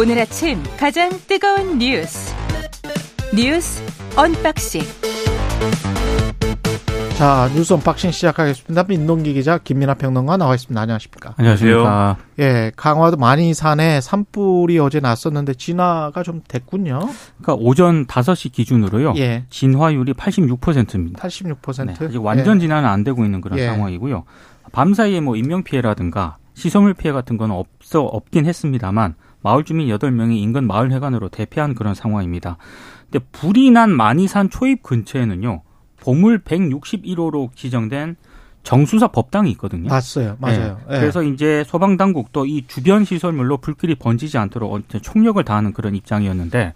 오늘 아침 가장 뜨거운 뉴스 언박싱. 자, 뉴스 언박싱 시작하겠습니다. 민동기 기자, 김민하 평론가 나와 있습니다. 안녕하십니까? 안녕하세요. 예, 강화도 마니산에 산불이 어제 났었는데 진화가 좀 됐군요. 그러니까 오전 5시 기준으로요. 예. 진화율이 86%입니다. 86%? 네, 아직 완전 진화는 안 되고 있는 그런 상황이고요. 밤사이에 뭐 인명피해라든가 시설물 피해 같은 건 없긴 했습니다만 마을 주민 8명이 인근 마을회관으로 대피한 그런 상황입니다. 근데 불이 난 마니산 초입 근처에는요. 보물 161호로 지정된 정수사 법당이 있거든요. 봤어요. 맞아요. 네. 그래서 이제 소방당국도 이 주변 시설물로 불길이 번지지 않도록 총력을 다하는 그런 입장이었는데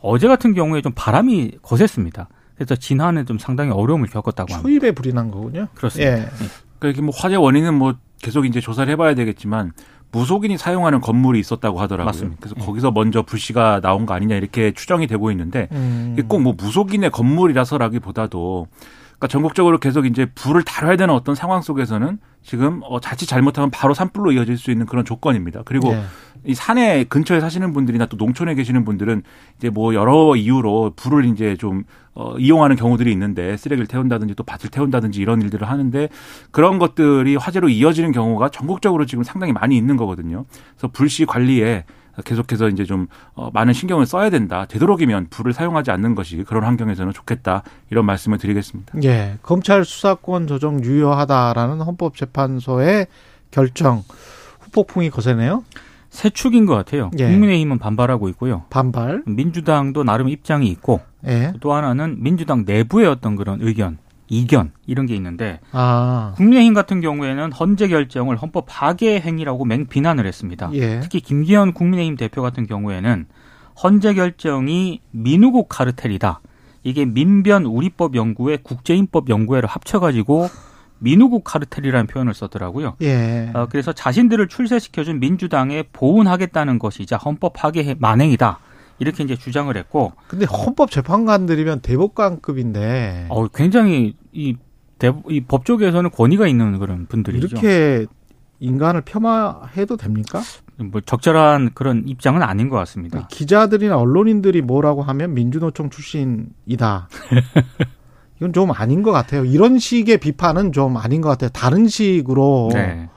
어제 같은 경우에 좀 바람이 거셌습니다. 그래서 진화에 좀 상당히 어려움을 겪었다고 합니다. 초입에 불이 난 거군요. 그렇습니다. 예. 그러니까 이게 뭐 화재 원인은 뭐 계속 이제 조사를 해봐야 되겠지만 무속인이 사용하는 건물이 있었다고 하더라고요. 맞습니다. 그래서 거기서 먼저 불씨가 나온 거 아니냐 이렇게 추정이 되고 있는데 이게 꼭 뭐 무속인의 건물이라서라기보다도 그러니까 전국적으로 계속 이제 불을 다뤄야 되는 어떤 상황 속에서는 지금 자칫 잘못하면 바로 산불로 이어질 수 있는 그런 조건입니다. 그리고 이 산에 근처에 사시는 분들이나 또 농촌에 계시는 분들은 이제 뭐 여러 이유로 불을 이제 좀 이용하는 경우들이 있는데 쓰레기를 태운다든지 또 밭을 태운다든지 이런 일들을 하는데 그런 것들이 화재로 이어지는 경우가 전국적으로 지금 상당히 많이 있는 거거든요. 그래서 불씨 관리에 계속해서 이제 좀 많은 신경을 써야 된다. 되도록이면 불을 사용하지 않는 것이 그런 환경에서는 좋겠다. 이런 말씀을 드리겠습니다. 예, 검찰 수사권 조정 유효하다라는 헌법재판소의 결정. 후폭풍이 거세네요. 새 축인 것 같아요. 예. 국민의힘은 반발하고 있고요. 반발. 민주당도 나름 입장이 있고 예. 또 하나는 민주당 내부의 어떤 그런 의견, 이견 이런 게 있는데 국민의힘 같은 경우에는 헌재 결정을 헌법 파괴 행위라고 맹비난을 했습니다. 예. 특히 김기현 국민의힘 대표 같은 경우에는 헌재 결정이 민우국 카르텔이다. 이게 민변 우리법연구회 국제인법연구회를 합쳐가지고 민우국 카르텔이라는 표현을 썼더라고요. 예. 그래서 자신들을 출세시켜준 민주당에 보훈하겠다는 것이 이제 헌법 파괴 만행이다. 이렇게 이제 주장을 했고. 근데 헌법재판관들이면 대법관급인데. 굉장히 이 법조계에서는 권위가 있는 그런 분들이죠. 이렇게 인간을 폄하해도 됩니까? 뭐 적절한 그런 입장은 아닌 것 같습니다. 기자들이나 언론인들이 뭐라고 하면 민주노총 출신이다. 이건 좀 아닌 것 같아요. 이런 식의 비판은 좀 아닌 것 같아요. 다른 식으로. 네.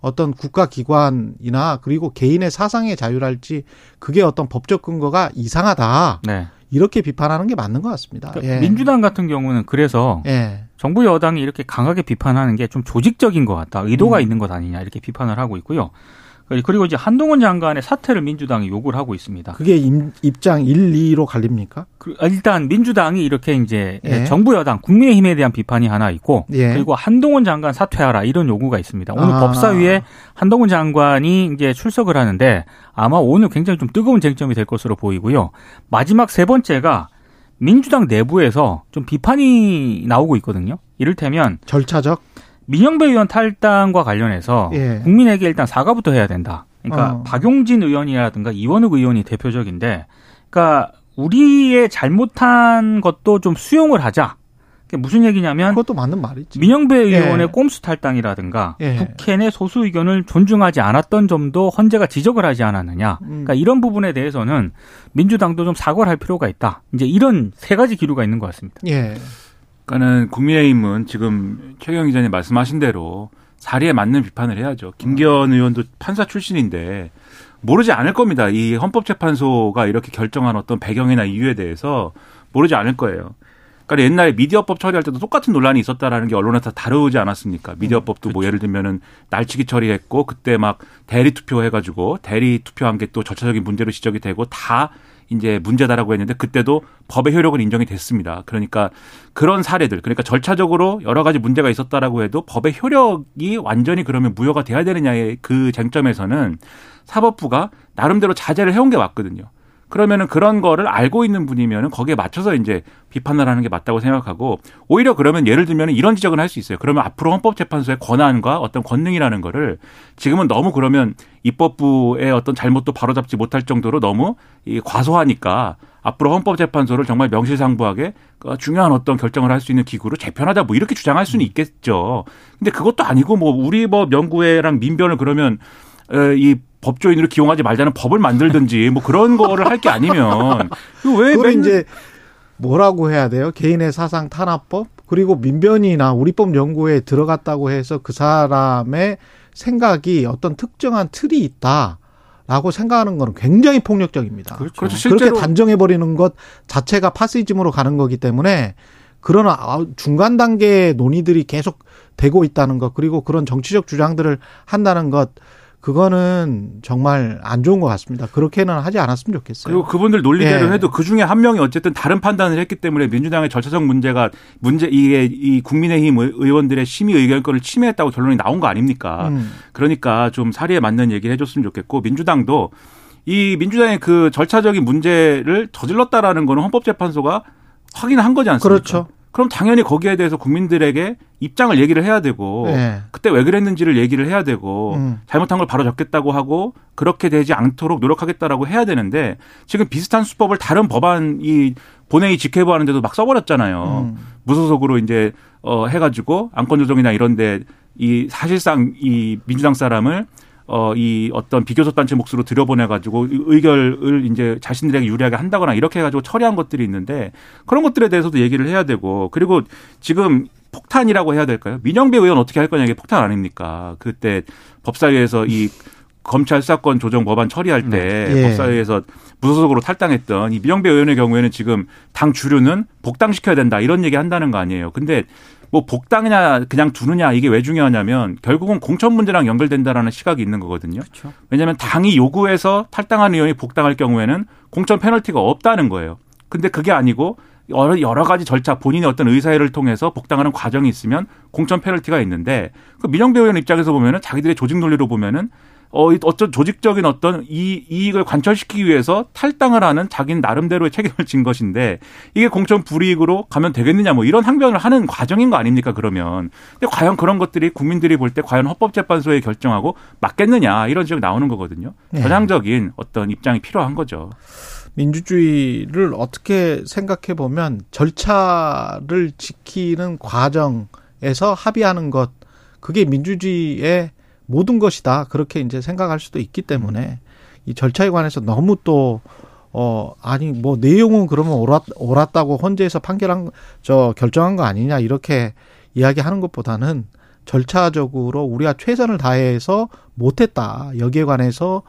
어떤 국가기관이나 그리고 개인의 사상의 자유랄지 그게 어떤 법적 근거가 이상하다. 네. 이렇게 비판하는 게 맞는 것 같습니다. 그러니까 예. 민주당 같은 경우는 그래서 예. 정부 여당이 이렇게 강하게 비판하는 게 좀 조직적인 것 같다. 의도가 있는 것 아니냐 이렇게 비판을 하고 있고요. 그리고 이제 한동훈 장관의 사퇴를 민주당이 요구를 하고 있습니다. 그게 입장 1, 2로 갈립니까? 일단 민주당이 이렇게 이제 예. 정부 여당, 국민의힘에 대한 비판이 하나 있고 예. 그리고 한동훈 장관 사퇴하라 이런 요구가 있습니다. 오늘 법사위에 한동훈 장관이 이제 출석을 하는데 아마 오늘 굉장히 좀 뜨거운 쟁점이 될 것으로 보이고요. 마지막 세 번째가 민주당 내부에서 좀 비판이 나오고 있거든요. 이를테면 절차적? 민영배 의원 탈당과 관련해서 예. 국민에게 일단 사과부터 해야 된다. 그러니까 박용진 의원이라든가 이원욱 의원이 대표적인데, 그러니까 우리의 잘못한 것도 좀 수용을 하자. 그게 무슨 얘기냐면 그것도 맞는 말이지. 민영배 의원의 예. 꼼수 탈당이라든가 예. 국회의 소수 의견을 존중하지 않았던 점도 헌재가 지적을 하지 않았느냐. 그러니까 이런 부분에 대해서는 민주당도 좀 사과를 할 필요가 있다. 이제 이런 세 가지 기류가 있는 것 같습니다. 예. 그러니까는 국민의힘은 지금 최경희 기자님 말씀하신 대로 자리에 맞는 비판을 해야죠. 김기현 의원도 판사 출신인데 모르지 않을 겁니다. 이 헌법재판소가 이렇게 결정한 어떤 배경이나 이유에 대해서 모르지 않을 거예요. 그러니까 옛날에 미디어법 처리할 때도 똑같은 논란이 있었다라는 게 언론에서 다루지 않았습니까? 미디어법도 뭐 예를 들면은 날치기 처리했고 그때 막 대리 투표해가지고 대리 투표한 게 또 절차적인 문제로 지적이 되고 다 이제 문제다라고 했는데 그때도 법의 효력은 인정이 됐습니다. 그러니까 그런 사례들, 그러니까 절차적으로 여러 가지 문제가 있었다라고 해도 법의 효력이 완전히 그러면 무효가 돼야 되느냐의 그 쟁점에서는 사법부가 나름대로 자제를 해온 게 맞거든요. 그러면은 그런 거를 알고 있는 분이면은 거기에 맞춰서 이제 비판을 하는 게 맞다고 생각하고 오히려 그러면 예를 들면 이런 지적은 할 수 있어요. 그러면 앞으로 헌법재판소의 권한과 어떤 권능이라는 거를 지금은 너무 그러면 입법부의 어떤 잘못도 바로잡지 못할 정도로 너무 과소하니까 앞으로 헌법재판소를 정말 명실상부하게 중요한 어떤 결정을 할 수 있는 기구로 재편하자 뭐 이렇게 주장할 수는 있겠죠. 근데 그것도 아니고 뭐 우리법연구회랑 민변을 그러면 이 법조인으로 기용하지 말자는 법을 만들든지 뭐 그런 거를 할 게 아니면 왜 맨... 이제 뭐라고 해야 돼요? 개인의 사상 탄압법? 그리고 민변이나 우리법연구회에 들어갔다고 해서 그 사람의 생각이 어떤 특정한 틀이 있다라고 생각하는 건 굉장히 폭력적입니다. 그렇죠. 실제로 그렇게 단정해버리는 것 자체가 파시즘으로 가는 거기 때문에 그런 중간 단계의 논의들이 계속 되고 있다는 것, 그리고 그런 정치적 주장들을 한다는 것, 그거는 정말 안 좋은 것 같습니다. 그렇게는 하지 않았으면 좋겠어요. 그리고 그분들 논리대로 해도 그 중에 한 명이 어쨌든 다른 판단을 했기 때문에 민주당의 절차적 문제 이게 이 국민의힘 의원들의 심의 의결권을 침해했다고 결론이 나온 거 아닙니까? 그러니까 좀 사리에 맞는 얘기를 해줬으면 좋겠고, 민주당도 이 민주당의 그 절차적인 문제를 저질렀다라는 거는 헌법재판소가 확인한 거지 않습니까? 그렇죠. 그럼 당연히 거기에 대해서 국민들에게 입장을 얘기를 해야 되고, 네. 그때 왜 그랬는지를 얘기를 해야 되고, 잘못한 걸 바로 잡겠다고 하고 그렇게 되지 않도록 노력하겠다라고 해야 되는데, 지금 비슷한 수법을 다른 법안 이 본회의 직회부하는데도 막 써버렸잖아요. 무소속으로 이제 해가지고 안건 조정이나 이런데 이 사실상 이 민주당 사람을 이 어떤 비교섭 단체 몫으로 들여보내가지고 의결을 이제 자신들에게 유리하게 한다거나 이렇게 해가지고 처리한 것들이 있는데, 그런 것들에 대해서도 얘기를 해야 되고, 그리고 지금 폭탄이라고 해야 될까요? 민영배 의원 어떻게 할 거냐, 이게 폭탄 아닙니까? 그때 법사위에서 이 검찰 수사권 조정 법안 처리할 때 예. 법사위에서 무소속으로 탈당했던 이 민영배 의원의 경우에는 지금 당 주류는 복당시켜야 된다 이런 얘기 한다는 거 아니에요. 근데 뭐 복당이냐 그냥 두느냐 이게 왜 중요하냐면 결국은 공천 문제랑 연결된다라는 시각이 있는 거거든요. 그렇죠. 왜냐하면 당이 요구해서 탈당한 의원이 복당할 경우에는 공천 페널티가 없다는 거예요. 근데 그게 아니고 여러 가지 절차, 본인의 어떤 의사회를 통해서 복당하는 과정이 있으면 공천 페널티가 있는데, 그 민영배 의원 입장에서 보면은 자기들의 조직 논리로 보면은 어떤 조직적인 어떤 이익을 관철시키기 위해서 탈당을 하는 자기는 나름대로의 책임을 진 것인데, 이게 공천 불이익으로 가면 되겠느냐 뭐 이런 항변을 하는 과정인 거 아닙니까, 그러면. 근데 과연 그런 것들이 국민들이 볼 때 과연 헌법재판소의 결정하고 맞겠느냐 이런 지적 나오는 거거든요. 전향적인 어떤 입장이 필요한 거죠. 민주주의를 어떻게 생각해 보면 절차를 지키는 과정에서 합의하는 것, 그게 민주주의의 모든 것이다, 그렇게 이제 생각할 수도 있기 때문에 이 절차에 관해서 너무 또 아니 뭐 내용은 그러면 옳았다고 헌재에서 판결한 결정한 거 아니냐 이렇게 이야기하는 것보다는 절차적으로 우리가 최선을 다해서 못했다, 여기에 관해서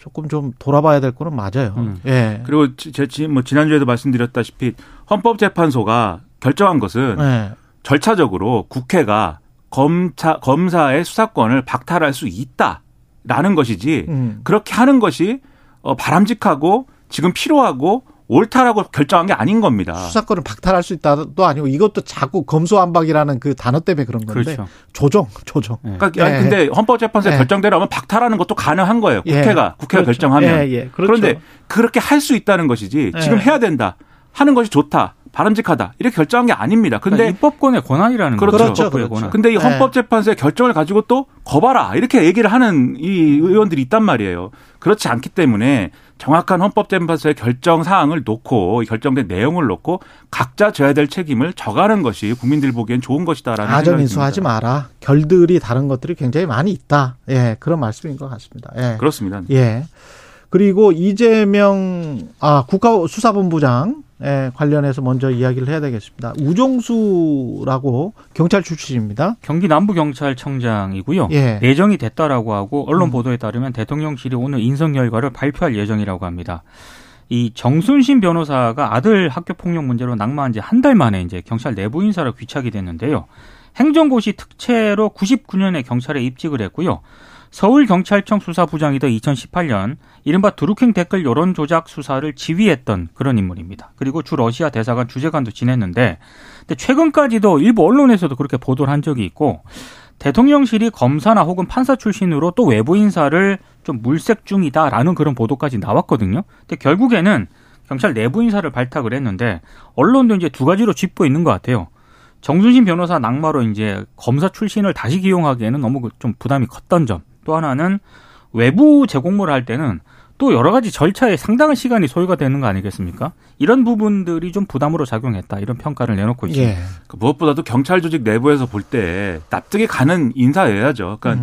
조금 좀 돌아봐야 될 거는 맞아요. 예. 그리고 지난주에도 말씀드렸다시피 헌법재판소가 결정한 것은 예. 절차적으로 국회가 검사의 수사권을 박탈할 수 있다라는 것이지, 그렇게 하는 것이 바람직하고 지금 필요하고 옳다라고 결정한 게 아닌 겁니다. 수사권을 박탈할 수 있다도 아니고, 이것도 자꾸 검수완박이라는 그 단어 때문에 그런 건데. 그렇죠. 조정. 네. 그러니까 아니, 근데 헌법재판소의 결정대로 하면 박탈하는 것도 가능한 거예요. 국회가 그렇죠. 결정하면. 그렇죠. 그런데 그렇게 할 수 있다는 것이지 지금 해야 된다, 하는 것이 좋다, 바람직하다 이렇게 결정한 게 아닙니다. 근데 그러니까 입법권의 권한이라는 거죠. 그렇죠. 근데 이 헌법재판소의 결정을 가지고 또 거봐라 이렇게 얘기를 하는 이 의원들이 있단 말이에요. 그렇지 않기 때문에 정확한 헌법재판소의 결정 사항을 놓고, 결정된 내용을 놓고 각자 져야 될 책임을 져가는 것이 국민들 보기엔 좋은 것이다라는 생각입니다. 아전인수하지 마라. 결들이 다른 것들이 굉장히 많이 있다. 예, 그런 말씀인 것 같습니다. 예, 그렇습니다. 예. 그리고 이재명 국가수사본부장 관련해서 먼저 이야기를 해야 되겠습니다. 우종수라고 경찰 출신입니다. 경기 남부경찰청장이고요. 내정이 됐다라고 하고, 언론 보도에 따르면 대통령실이 오늘 인선 결과를 발표할 예정이라고 합니다. 이 정순신 변호사가 아들 학교폭력 문제로 낙마한 지 한 달 만에 이제 경찰 내부 인사로 귀착이 됐는데요. 행정고시 특채로 99년에 경찰에 입직을 했고요. 서울경찰청 수사부장이던 2018년 이른바 드루킹 댓글 여론조작 수사를 지휘했던 그런 인물입니다. 그리고 주 러시아 대사관 주재관도 지냈는데, 근데 최근까지도 일부 언론에서도 그렇게 보도를 한 적이 있고, 대통령실이 검사나 혹은 판사 출신으로 또 외부 인사를 좀 물색 중이다라는 그런 보도까지 나왔거든요. 근데 결국에는 경찰 내부 인사를 발탁을 했는데, 언론도 이제 두 가지로 짚고 있는 것 같아요. 정순신 변호사 낙마로 이제 검사 출신을 다시 기용하기에는 너무 좀 부담이 컸던 점. 또 하나는 외부 재공모를 할 때는 또 여러 가지 절차에 상당한 시간이 소요가 되는 거 아니겠습니까? 이런 부분들이 좀 부담으로 작용했다, 이런 평가를 내놓고 있습니다. 무엇보다도 경찰 조직 내부에서 볼 때 납득이 가는 인사여야죠. 그러니까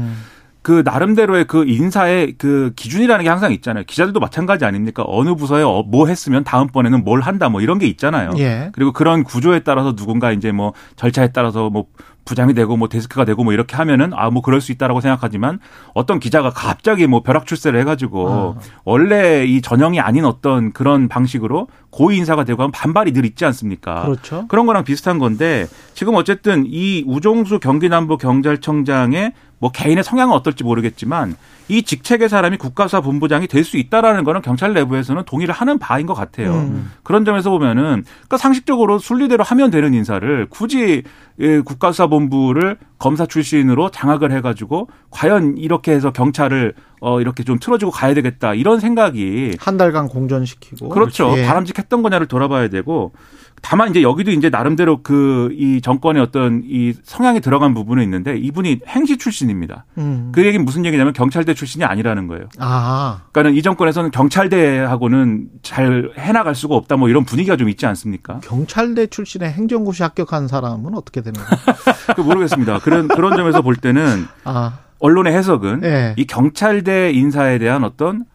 그 나름대로의 그 인사의 그 기준이라는 게 항상 있잖아요. 기자들도 마찬가지 아닙니까? 어느 부서에 뭐 했으면 다음번에는 뭘 한다 뭐 이런 게 있잖아요. 예. 그리고 그런 구조에 따라서 누군가 이제 뭐 절차에 따라서 뭐 부장이 되고 뭐 데스크가 되고 뭐 이렇게 하면은 뭐 그럴 수 있다라고 생각하지만 어떤 기자가 갑자기 뭐 벼락 출세를 해가지고 원래 이 전형이 아닌 어떤 그런 방식으로 고위 인사가 되고 하면 반발이 늘 있지 않습니까? 그렇죠. 그런 거랑 비슷한 건데 지금 어쨌든 이 우종수 경기남부경찰청장의 뭐 개인의 성향은 어떨지 모르겠지만 이 직책의 사람이 국가수사본부장이 될 수 있다라는 거는 경찰 내부에서는 동의를 하는 바인 것 같아요. 그런 점에서 보면은 그러니까 상식적으로 순리대로 하면 되는 인사를 굳이 국가수사본부를 검사 출신으로 장악을 해가지고 과연 이렇게 해서 경찰을 이렇게 좀 틀어주고 가야 되겠다 이런 생각이 한 달간 공전시키고 그렇죠. 예. 바람직했던 거냐를 돌아봐야 되고. 다만 이제 여기도 이제 나름대로 그 이 정권의 어떤 이 성향이 들어간 부분은 있는데 이분이 행시 출신입니다. 그 얘기는 무슨 얘기냐면 경찰대 출신이 아니라는 거예요. 아. 그러니까는 이 정권에서는 경찰대하고는 잘 해나갈 수가 없다 뭐 이런 분위기가 좀 있지 않습니까? 경찰대 출신의 행정고시 합격한 사람은 어떻게 됩니까? 모르겠습니다. 그런 점에서 볼 때는 언론의 해석은 네. 이 경찰대 인사에 대한 어떤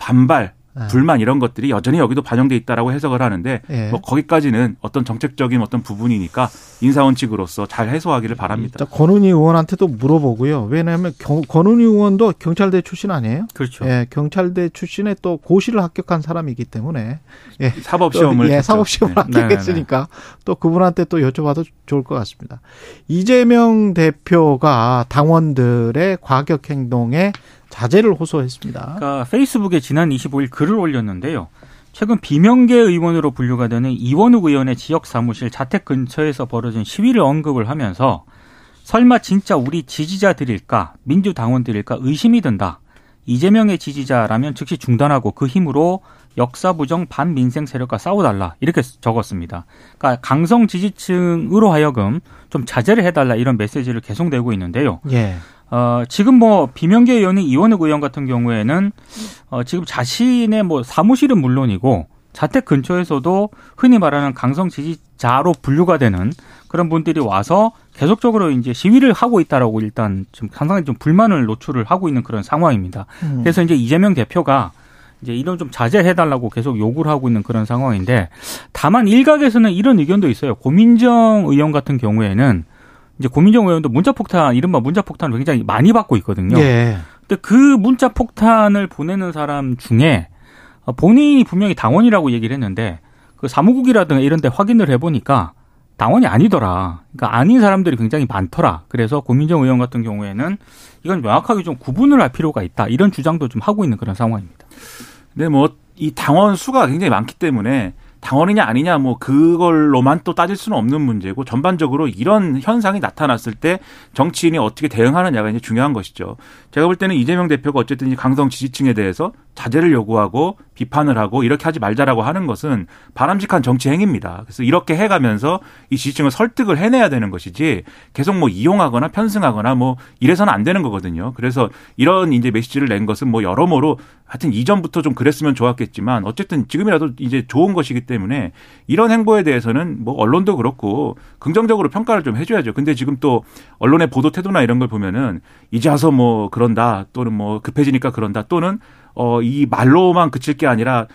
반발 불만 이런 것들이 여전히 여기도 반영돼 있다라고 해석을 하는데 예. 뭐 거기까지는 어떤 정책적인 어떤 부분이니까 인사원칙으로서 잘 해소하기를 바랍니다. 권은희 의원한테도 물어보고요. 왜냐하면 권은희 의원도 경찰대 출신 아니에요? 그렇죠. 예, 경찰대 출신에 또 고시를 합격한 사람이기 때문에 예. 사법시험을 사법시험을 합격했으니까 또 그분한테 또 여쭤봐도 좋을 것 같습니다. 이재명 대표가 당원들의 과격 행동에 자제를 호소했습니다. 그러니까 페이스북에 지난 25일 글을 올렸는데요. 최근 비명계 의원으로 분류가 되는 이원욱 의원의 지역 사무실 자택 근처에서 벌어진 시위를 언급을 하면서 설마 진짜 우리 지지자들일까, 민주당원들일까 의심이 든다. 이재명의 지지자라면 즉시 중단하고 그 힘으로 역사부정 반민생 세력과 싸워달라 이렇게 적었습니다. 그러니까 강성 지지층으로 하여금 좀 자제를 해달라 이런 메시지를 계속 내고 있는데요. 예. 지금 비명계 의원인 이원욱 의원 같은 경우에는, 지금 자신의 사무실은 물론이고, 자택 근처에서도 흔히 말하는 강성 지지자로 분류가 되는 그런 분들이 와서 계속적으로 이제 시위를 하고 있다라고 일단 좀 상당히 좀 불만을 노출을 하고 있는 그런 상황입니다. 그래서 이제 이재명 대표가 이제 이런 좀 자제해달라고 계속 요구를 하고 있는 그런 상황인데, 다만 일각에서는 이런 의견도 있어요. 고민정 의원 같은 경우에는, 이제 고민정 의원도 문자폭탄, 이른바 문자폭탄을 굉장히 많이 받고 있거든요. 예. 근데 그 문자폭탄을 보내는 사람 중에 본인이 분명히 당원이라고 얘기를 했는데 그 사무국이라든가 이런 데 확인을 해보니까 당원이 아니더라. 그러니까 아닌 사람들이 굉장히 많더라. 그래서 고민정 의원 같은 경우에는 이건 명확하게 좀 구분을 할 필요가 있다. 이런 주장도 좀 하고 있는 그런 상황입니다. 네, 이 당원 수가 굉장히 많기 때문에 당원이냐 아니냐 그걸로만 또 따질 수는 없는 문제고 전반적으로 이런 현상이 나타났을 때 정치인이 어떻게 대응하느냐가 이제 중요한 것이죠. 제가 볼 때는 이재명 대표가 어쨌든 강성 지지층에 대해서 자제를 요구하고 비판을 하고 이렇게 하지 말자라고 하는 것은 바람직한 정치 행위입니다. 그래서 이렇게 해가면서 이 지지층을 설득을 해내야 되는 것이지 계속 이용하거나 편승하거나 이래서는 안 되는 거거든요. 그래서 이런 이제 메시지를 낸 것은 여러모로 하여튼 이전부터 좀 그랬으면 좋았겠지만 어쨌든 지금이라도 이제 좋은 것이기 때문에 이런 행보에 대해서는 언론도 그렇고 긍정적으로 평가를 좀 해줘야죠. 근데 지금 또 언론의 보도 태도나 이런 걸 보면은 이제 와서 그런다 또는 급해지니까 그런다 또는 이 말로만 그칠 게 아니라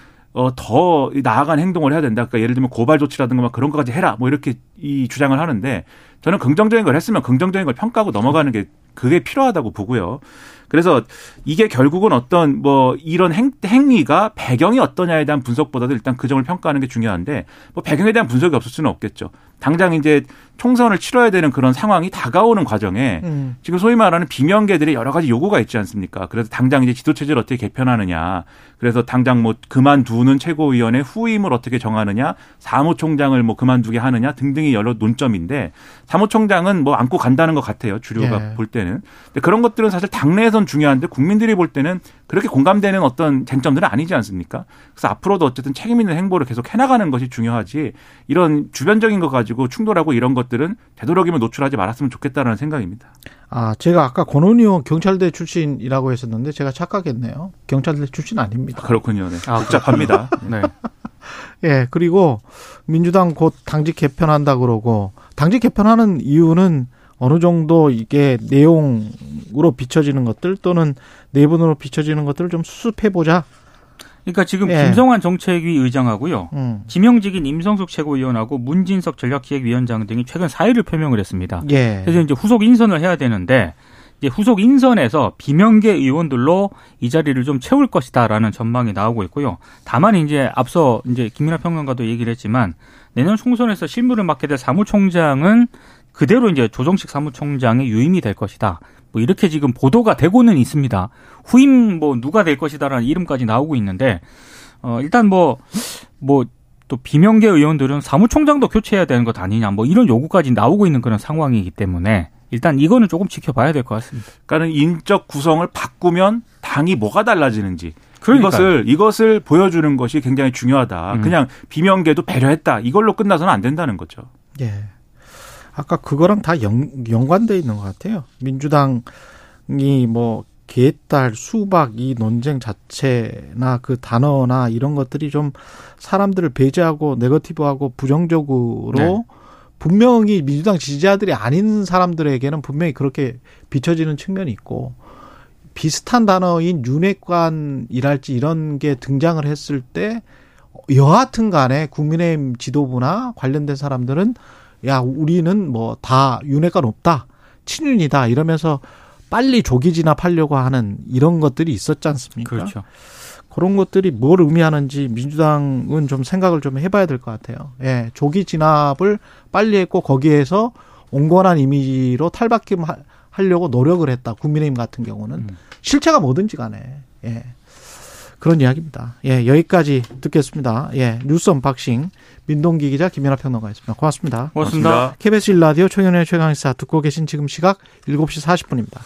더 나아간 행동을 해야 된다. 그러니까 예를 들면 고발 조치라든가 그런 것까지 해라. 이렇게 이 주장을 하는데 저는 긍정적인 걸 했으면 긍정적인 걸 평가하고 넘어가는 게 그게 필요하다고 보고요. 그래서 이게 결국은 어떤 이런 행위가 배경이 어떠냐에 대한 분석보다도 일단 그 점을 평가하는 게 중요한데 배경에 대한 분석이 없을 수는 없겠죠. 당장 이제 총선을 치러야 되는 그런 상황이 다가오는 과정에 지금 소위 말하는 비명계들의 여러 가지 요구가 있지 않습니까? 그래서 당장 이제 지도체제를 어떻게 개편하느냐. 그래서 당장 그만두는 최고위원회 후임을 어떻게 정하느냐. 사무총장을 그만두게 하느냐 등등이 여러 논점인데 사무총장은 안고 간다는 것 같아요. 주류가 볼 때는. 근데 그런 것들은 사실 당내에선 중요한데 국민들이 볼 때는 그렇게 공감되는 어떤 쟁점들은 아니지 않습니까? 그래서 앞으로도 어쨌든 책임 있는 행보를 계속 해나가는 것이 중요하지 이런 주변적인 것 가지고 충돌하고 이런 것들은 되도록이면 노출하지 말았으면 좋겠다라는 생각입니다. 제가 아까 권은희 의원 경찰대 출신이라고 했었는데 제가 착각했네요. 경찰대 출신 아닙니다. 그렇군요. 네. 복잡합니다. 네. 예, 그리고 민주당 곧 당직 개편한다 그러고 당직 개편하는 이유는 어느 정도 이게 내용으로 비춰지는 것들 또는 내분으로 비춰지는 것들을 좀 수습해보자. 그러니까 지금 네. 김성환 정책위 의장하고요. 지명직인 임성숙 최고위원하고 문진석 전략기획위원장 등이 최근 사의를 표명을 했습니다. 예. 그래서 이제 후속 인선을 해야 되는데 이제 후속 인선에서 비명계 의원들로 이 자리를 좀 채울 것이다라는 전망이 나오고 있고요. 다만 이제 앞서 이제 김민하 평론가도 얘기를 했지만 내년 총선에서 실무를 맡게 될 사무총장은 그대로 이제 조정식 사무총장의 유임이 될 것이다. 뭐 이렇게 지금 보도가 되고는 있습니다. 후임 뭐 누가 될 것이다라는 이름까지 나오고 있는데 일단 또 비명계 의원들은 사무총장도 교체해야 되는 것 아니냐 뭐 이런 요구까지 나오고 있는 그런 상황이기 때문에 일단 이거는 조금 지켜봐야 될 것 같습니다. 그러니까는 인적 구성을 바꾸면 당이 뭐가 달라지는지 이것을 보여주는 것이 굉장히 중요하다. 그냥 비명계도 배려했다. 이걸로 끝나서는 안 된다는 거죠. 예. 아까 그거랑 다 연관되어 있는 것 같아요. 민주당이 뭐 개딸, 수박 이 논쟁 자체나 그 단어나 이런 것들이 좀 사람들을 배제하고 네거티브하고 부정적으로 네. 분명히 민주당 지지자들이 아닌 사람들에게는 분명히 그렇게 비춰지는 측면이 있고 비슷한 단어인 윤핵관이랄지 이런 게 등장을 했을 때 여하튼 간에 국민의힘 지도부나 관련된 사람들은 야 우리는 뭐 다 윤핵관 없다 친윤이다 이러면서 빨리 조기 진압하려고 하는 이런 것들이 있었지 않습니까? 그렇죠. 그런 것들이 뭘 의미하는지 민주당은 좀 생각을 좀 해봐야 될 것 같아요. 예, 조기 진압을 빨리 했고 거기에서 온건한 이미지로 탈바꿈하려고 노력을 했다. 국민의힘 같은 경우는. 실체가 뭐든지 간에. 예, 그런 이야기입니다. 예, 여기까지 듣겠습니다. 예, 뉴스 언박싱 민동기 기자 김민하 평론가였습니다. 고맙습니다. 고맙습니다. KBS 1라디오 최경영의 최강시사 듣고 계신 지금 시각 7시 40분입니다.